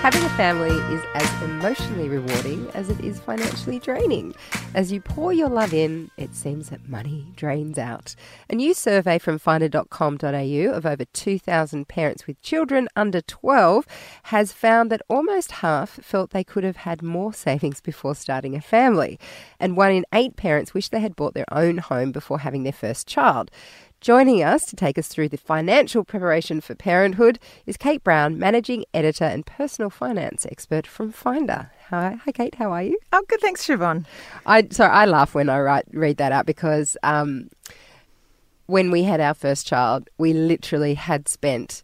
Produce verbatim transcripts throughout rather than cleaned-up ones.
Having a family is as emotionally rewarding as it is financially draining. As you pour your love in, it seems that money drains out. A new survey from finder dot com dot a u of over two thousand parents with children under twelve has found that almost half felt they could have had more savings before starting a family. And one in eight parents wish they had bought their own home before having their first child. Joining us to take us through the financial preparation for parenthood is Kate Brown, Managing Editor and Personal Finance Expert from Finder. Hi, hi Kate, how are you? Oh, good, thanks, Siobhan. I, sorry, I laugh when I write, read that out because um, when we had our first child, we literally had spent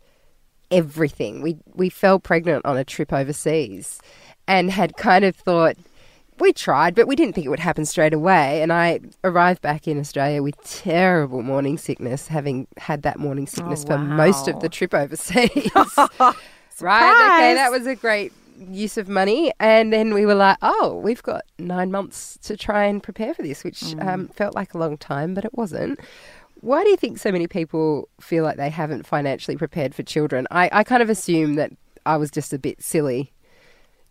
everything. We, we fell pregnant on a trip overseas and had kind of thought... We tried, but we didn't think it would happen straight away. And I arrived back in Australia with terrible morning sickness, having had that morning sickness oh, wow. for most of the trip overseas. Right? Okay, that was a great use of money. And then we were like, oh, we've got nine months to try and prepare for this, which mm. um, felt like a long time, but it wasn't. Why do you think so many people feel like they haven't financially prepared for children? I, I kind of assume that I was just a bit silly.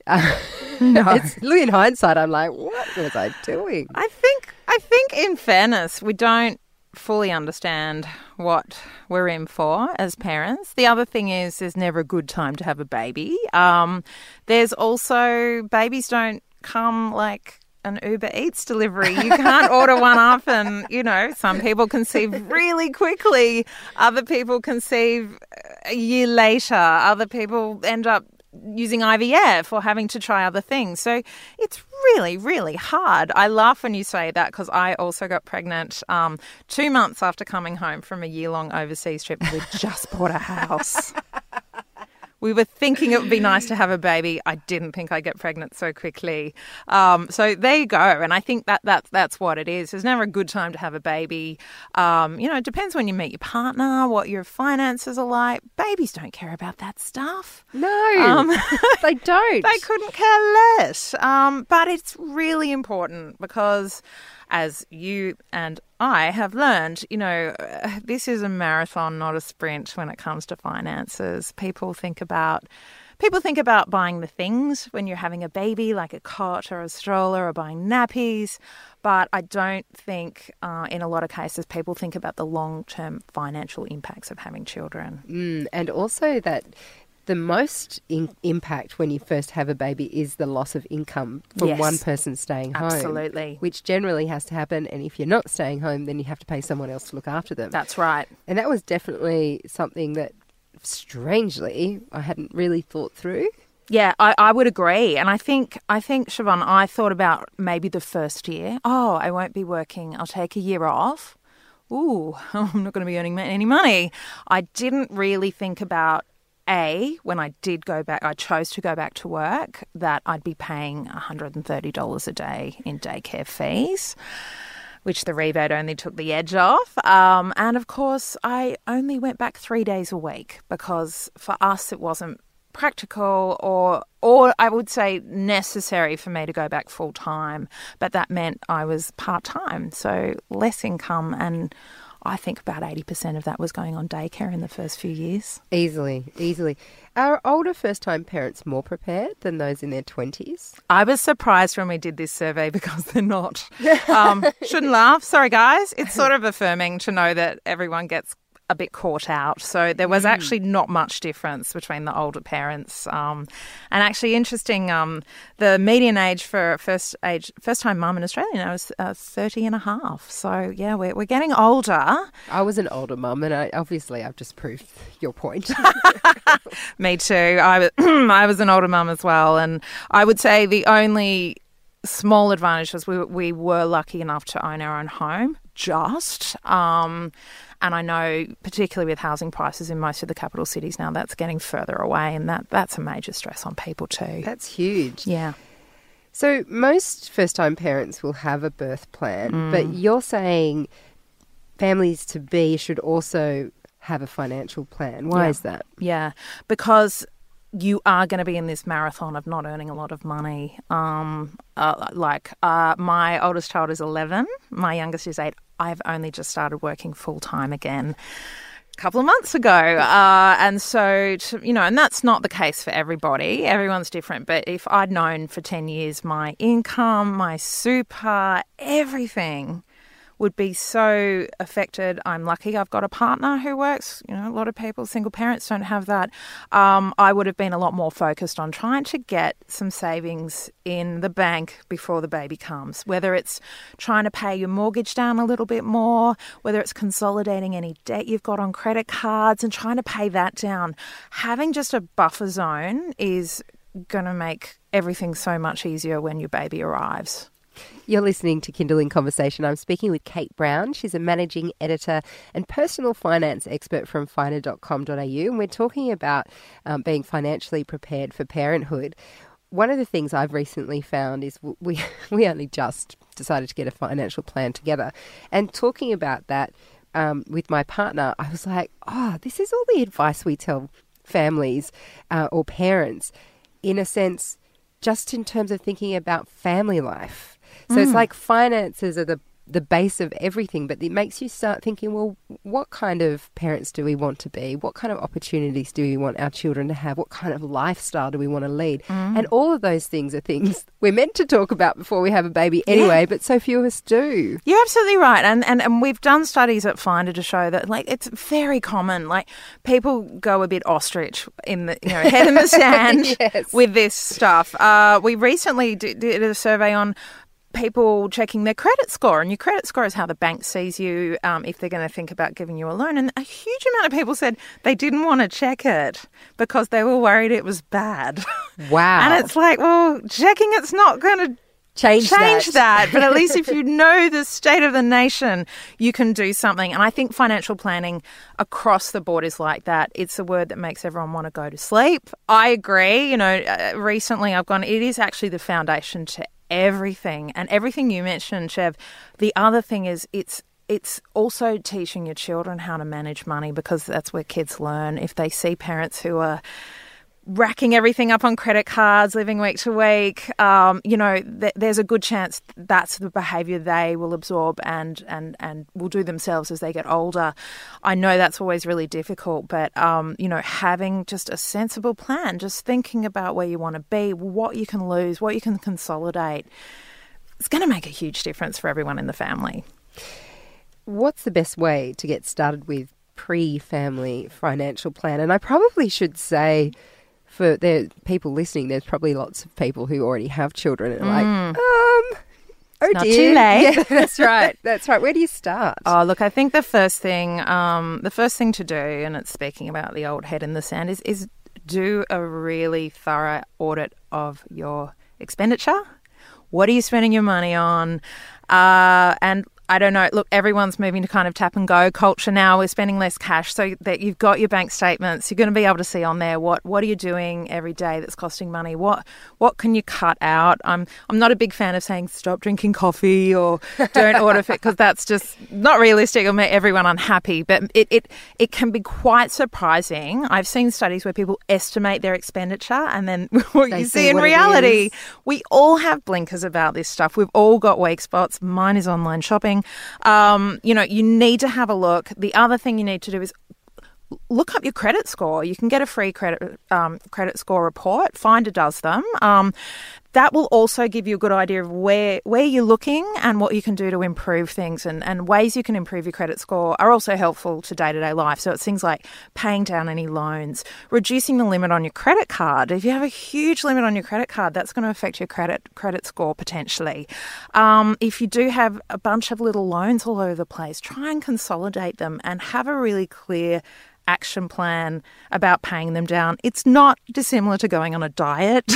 Uh, no, it's, in hindsight, I'm like, what was I doing? I think, I think, in fairness, we don't fully understand what we're in for as parents. The other thing is, there's never a good time to have a baby. Um, there's also babies don't come like an Uber Eats delivery. You can't order one up, and you know, some people conceive really quickly. Other people conceive a year later. Other people end up using I V F or having to try other things. So it's really, really hard. I laugh when you say that because I also got pregnant um, two months after coming home from a year-long overseas trip. We just bought a house. We were thinking it would be nice to have a baby. I didn't think I'd get pregnant so quickly. Um, so there you go. And I think that, that that's what it is. There's never a good time to have a baby. Um, you know, it depends when you meet your partner, what your finances are like. Babies don't care about that stuff. No, um, they don't. They couldn't care less. Um, but it's really important because... As you and I have learned, you know, this is a marathon, not a sprint when it comes to finances. People think about people think about buying the things when you're having a baby, like a cot or a stroller or buying nappies. But I don't think uh, in a lot of cases people think about the long-term financial impacts of having children. Mm, and also that... The most in- impact when you first have a baby is the loss of income from yes, one person staying home. Absolutely. Which generally has to happen. And if you're not staying home, then you have to pay someone else to look after them. That's right. And that was definitely something that, strangely, I hadn't really thought through. Yeah, I, I would agree. And I think, I think, Siobhan, I thought about maybe the first year. Oh, I won't be working. I'll take a year off. Ooh, I'm not going to be earning any money. I didn't really think about A, when I did go back, I chose to go back to work, that I'd be paying one hundred thirty dollars a day in daycare fees, which the rebate only took the edge off. Um, and of course, I only went back three days a week because for us it wasn't practical or or I would say necessary for me to go back full time. But that meant I was part time, so less income, and I think about eighty percent of that was going on daycare in the first few years. Easily, easily. Are older first-time parents more prepared than those in their twenties? I was surprised when we did this survey because they're not. Um, shouldn't laugh. Sorry, guys. It's sort of affirming to know that everyone gets a bit caught out. So there was actually not much difference between the older parents. Um, and actually interesting, um, the median age for first age first time mum in Australia now is uh, thirty and a half. So yeah, we're, we're getting older. I was an older mum and I, obviously I've just proved your point. Me too. I was, I was an older mum as well. And I would say the only small advantage was we, we were lucky enough to own our own home. Just. Um, and I know, particularly with housing prices in most of the capital cities now, that's getting further away and that, that's a major stress on people too. That's huge. Yeah. So most first-time parents will have a birth plan, mm. but you're saying families-to-be should also have a financial plan. Why yeah. is that? Yeah, because you are going to be in this marathon of not earning a lot of money. Um, uh, like uh, my oldest child is eleven, my youngest is eight. I've only just started working full-time again a couple of months ago. Uh, and so, to, you know, and that's not the case for everybody. Everyone's different. But if I'd known for ten years my income, my super, everything would be so affected. I'm lucky I've got a partner who works. You know, a lot of people, single parents, don't have that. Um, I would have been a lot more focused on trying to get some savings in the bank before the baby comes, whether it's trying to pay your mortgage down a little bit more, whether it's consolidating any debt you've got on credit cards and trying to pay that down. Having just a buffer zone is going to make everything so much easier when your baby arrives. You're listening to Kindling Conversation. I'm speaking with Kate Brown. She's a managing editor and personal finance expert from finder dot com dot a u. And we're talking about um, being financially prepared for parenthood. One of the things I've recently found is we we only just decided to get a financial plan together. And talking about that um, with my partner, I was like, oh, this is all the advice we tell families uh, or parents, in a sense, just in terms of thinking about family life. So mm. it's like finances are the, the base of everything, but it makes you start thinking, well, what kind of parents do we want to be? What kind of opportunities do we want our children to have? What kind of lifestyle do we want to lead? Mm. And all of those things are things we're meant to talk about before we have a baby anyway, yeah. but so few of us do. You're absolutely right. And, and and we've done studies at Finder to show that, like, it's very common. Like, people go a bit ostrich in the, you know, head in the sand yes. with this stuff. Uh, we recently did, did a survey on people checking their credit score, and your credit score is how the bank sees you um, if they're going to think about giving you a loan. And a huge amount of people said they didn't want to check it because they were worried it was bad. Wow. And it's like, well, checking it's not going to change, change that. that. But at least if you know the state of the nation, you can do something. And I think financial planning across the board is like that. It's a word that makes everyone want to go to sleep. I agree. You know, recently I've gone, it is actually the foundation to everything. And everything you mentioned, Chev, the other thing is it's it's also teaching your children how to manage money, because that's where kids learn. If they see parents who are racking everything up on credit cards, living week to week, um, you know, th- there's a good chance that's the behaviour they will absorb and, and, and will do themselves as they get older. I know that's always really difficult, but, um, you know, having just a sensible plan, just thinking about where you want to be, what you can lose, what you can consolidate, it's going to make a huge difference for everyone in the family. What's the best way to get started with pre-family financial plan? And I probably should say, for the people listening, there's probably lots of people who already have children and are like, mm. um, oh it's not dear. Too late. Yeah, that's right. That's right. Where do you start? Oh, look, I think the first thing, um, the first thing to do, and it's speaking about the old head in the sand, is, is do a really thorough audit of your expenditure. What are you spending your money on? Uh, and I don't know. Look, everyone's moving to kind of tap and go culture now. We're spending less cash, so that you've got your bank statements. You're going to be able to see on there what what are you doing every day that's costing money. What what can you cut out? I'm I'm not a big fan of saying stop drinking coffee or don't order fit, because that's just not realistic. It'll make everyone unhappy. But it it it can be quite surprising. I've seen studies where people estimate their expenditure, and then what they you see, see in reality. We all have blinkers about this stuff. We've all got weak spots. Mine is online shopping. Um, you know, you need to have a look. The other thing you need to do is look up your credit score. You can get a free credit um, credit score report. Finder does them. Um, that will also give you a good idea of where, where you're looking and what you can do to improve things. And, and ways you can improve your credit score are also helpful to day-to-day life. So it's things like paying down any loans, reducing the limit on your credit card. If you have a huge limit on your credit card, that's going to affect your credit credit score potentially. Um, if you do have a bunch of little loans all over the place, try and consolidate them and have a really clear action plan about paying them down. It's not dissimilar to going on a diet.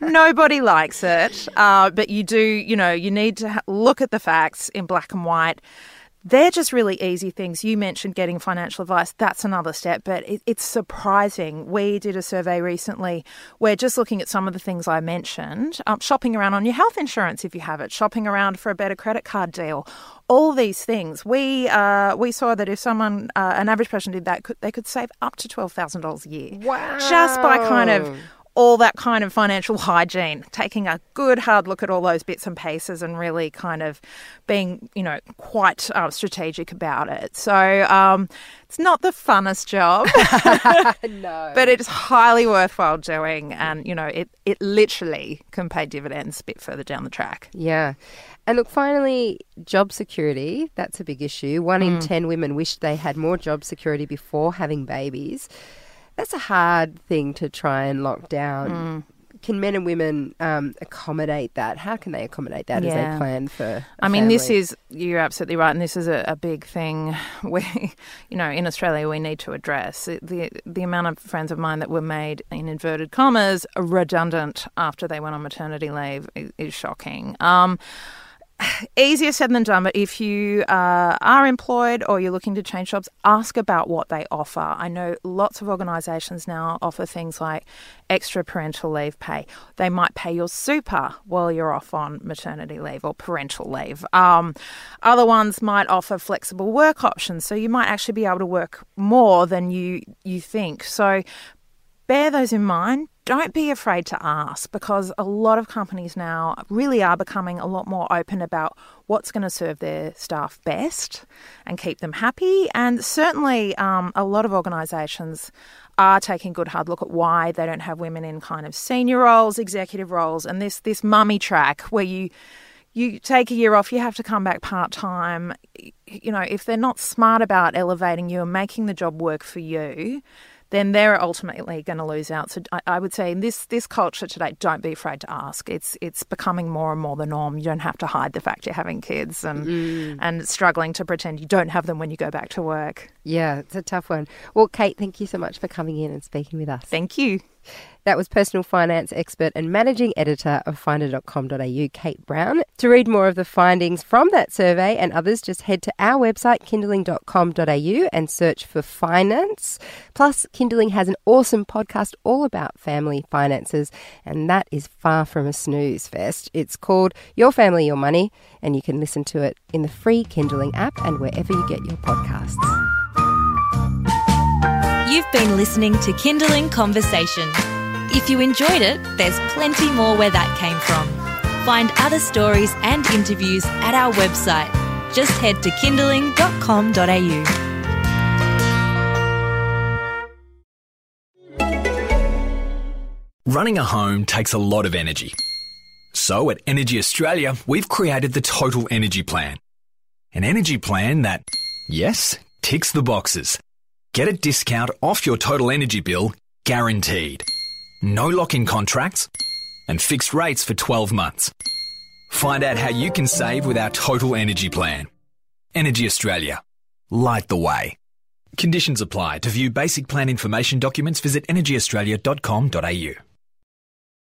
Nobody likes it, uh, but you do, you know, you need to ha- look at the facts in black and white. They're just really easy things. You mentioned getting financial advice. That's another step, but it, it's surprising. We did a survey recently where just looking at some of the things I mentioned, um, shopping around on your health insurance if you have it, shopping around for a better credit card deal, all these things. We uh, we saw that if someone, uh, an average person did that, could, they could save up to twelve thousand dollars a year. Wow. Just by kind of all that kind of financial hygiene, taking a good hard look at all those bits and pieces and really kind of being, you know, quite uh, strategic about it. So um, it's not the funnest job, no, but it's highly worthwhile doing. And, you know, it, it literally can pay dividends a bit further down the track. Yeah. And look, finally, job security, that's a big issue. One mm. in ten women wish they had more job security before having babies. That's a hard thing to try and lock down. Mm. Can men and women um, accommodate that? How can they accommodate that yeah. as they plan for a I mean, family? This is, you're absolutely right, and this is a, a big thing we, you know, in Australia we need to address. The, the amount of friends of mine that were made, in inverted commas, redundant after they went on maternity leave is, is shocking. Um Easier said than done, but if you uh, are employed or you're looking to change jobs, ask about what they offer. I know lots of organisations now offer things like extra parental leave pay. They might pay your super while you're off on maternity leave or parental leave. Um, other ones might offer flexible work options, so you might actually be able to work more than you, you think. So bear those in mind. Don't be afraid to ask, because a lot of companies now really are becoming a lot more open about what's going to serve their staff best and keep them happy. And certainly um, a lot of organisations are taking a good hard look at why they don't have women in kind of senior roles, executive roles, and this this mummy track where you you take a year off, you have to come back part-time. You know, if they're not smart about elevating you and making the job work for you, then they're ultimately going to lose out. So I, I would say in this this culture today, don't be afraid to ask. It's it's becoming more and more the norm. You don't have to hide the fact you're having kids and mm. and struggling to pretend you don't have them when you go back to work. Yeah, it's a tough one. Well, Kate, thank you so much for coming in and speaking with us. Thank you. That was personal finance expert and managing editor of finder dot com dot a u, Kate Brown. To read more of the findings from that survey and others, just head to our website, kindling dot com dot a u, and search for finance. Plus, Kindling has an awesome podcast all about family finances, and that is far from a snooze fest. It's called Your Family, Your Money, and you can listen to it in the free Kindling app and wherever you get your podcasts. You've been listening to Kindling Conversation. If you enjoyed it, there's plenty more where that came from. Find other stories and interviews at our website. Just head to kindling dot com dot a u. Running a home takes a lot of energy. So at Energy Australia, we've created the Total Energy Plan. An energy plan that, yes, ticks the boxes. Get a discount off your total energy bill, guaranteed. No lock-in contracts and fixed rates for twelve months. Find out how you can save with our Total Energy Plan. Energy Australia. Light the way. Conditions apply. To view basic plan information documents, visit energy australia dot com dot a u.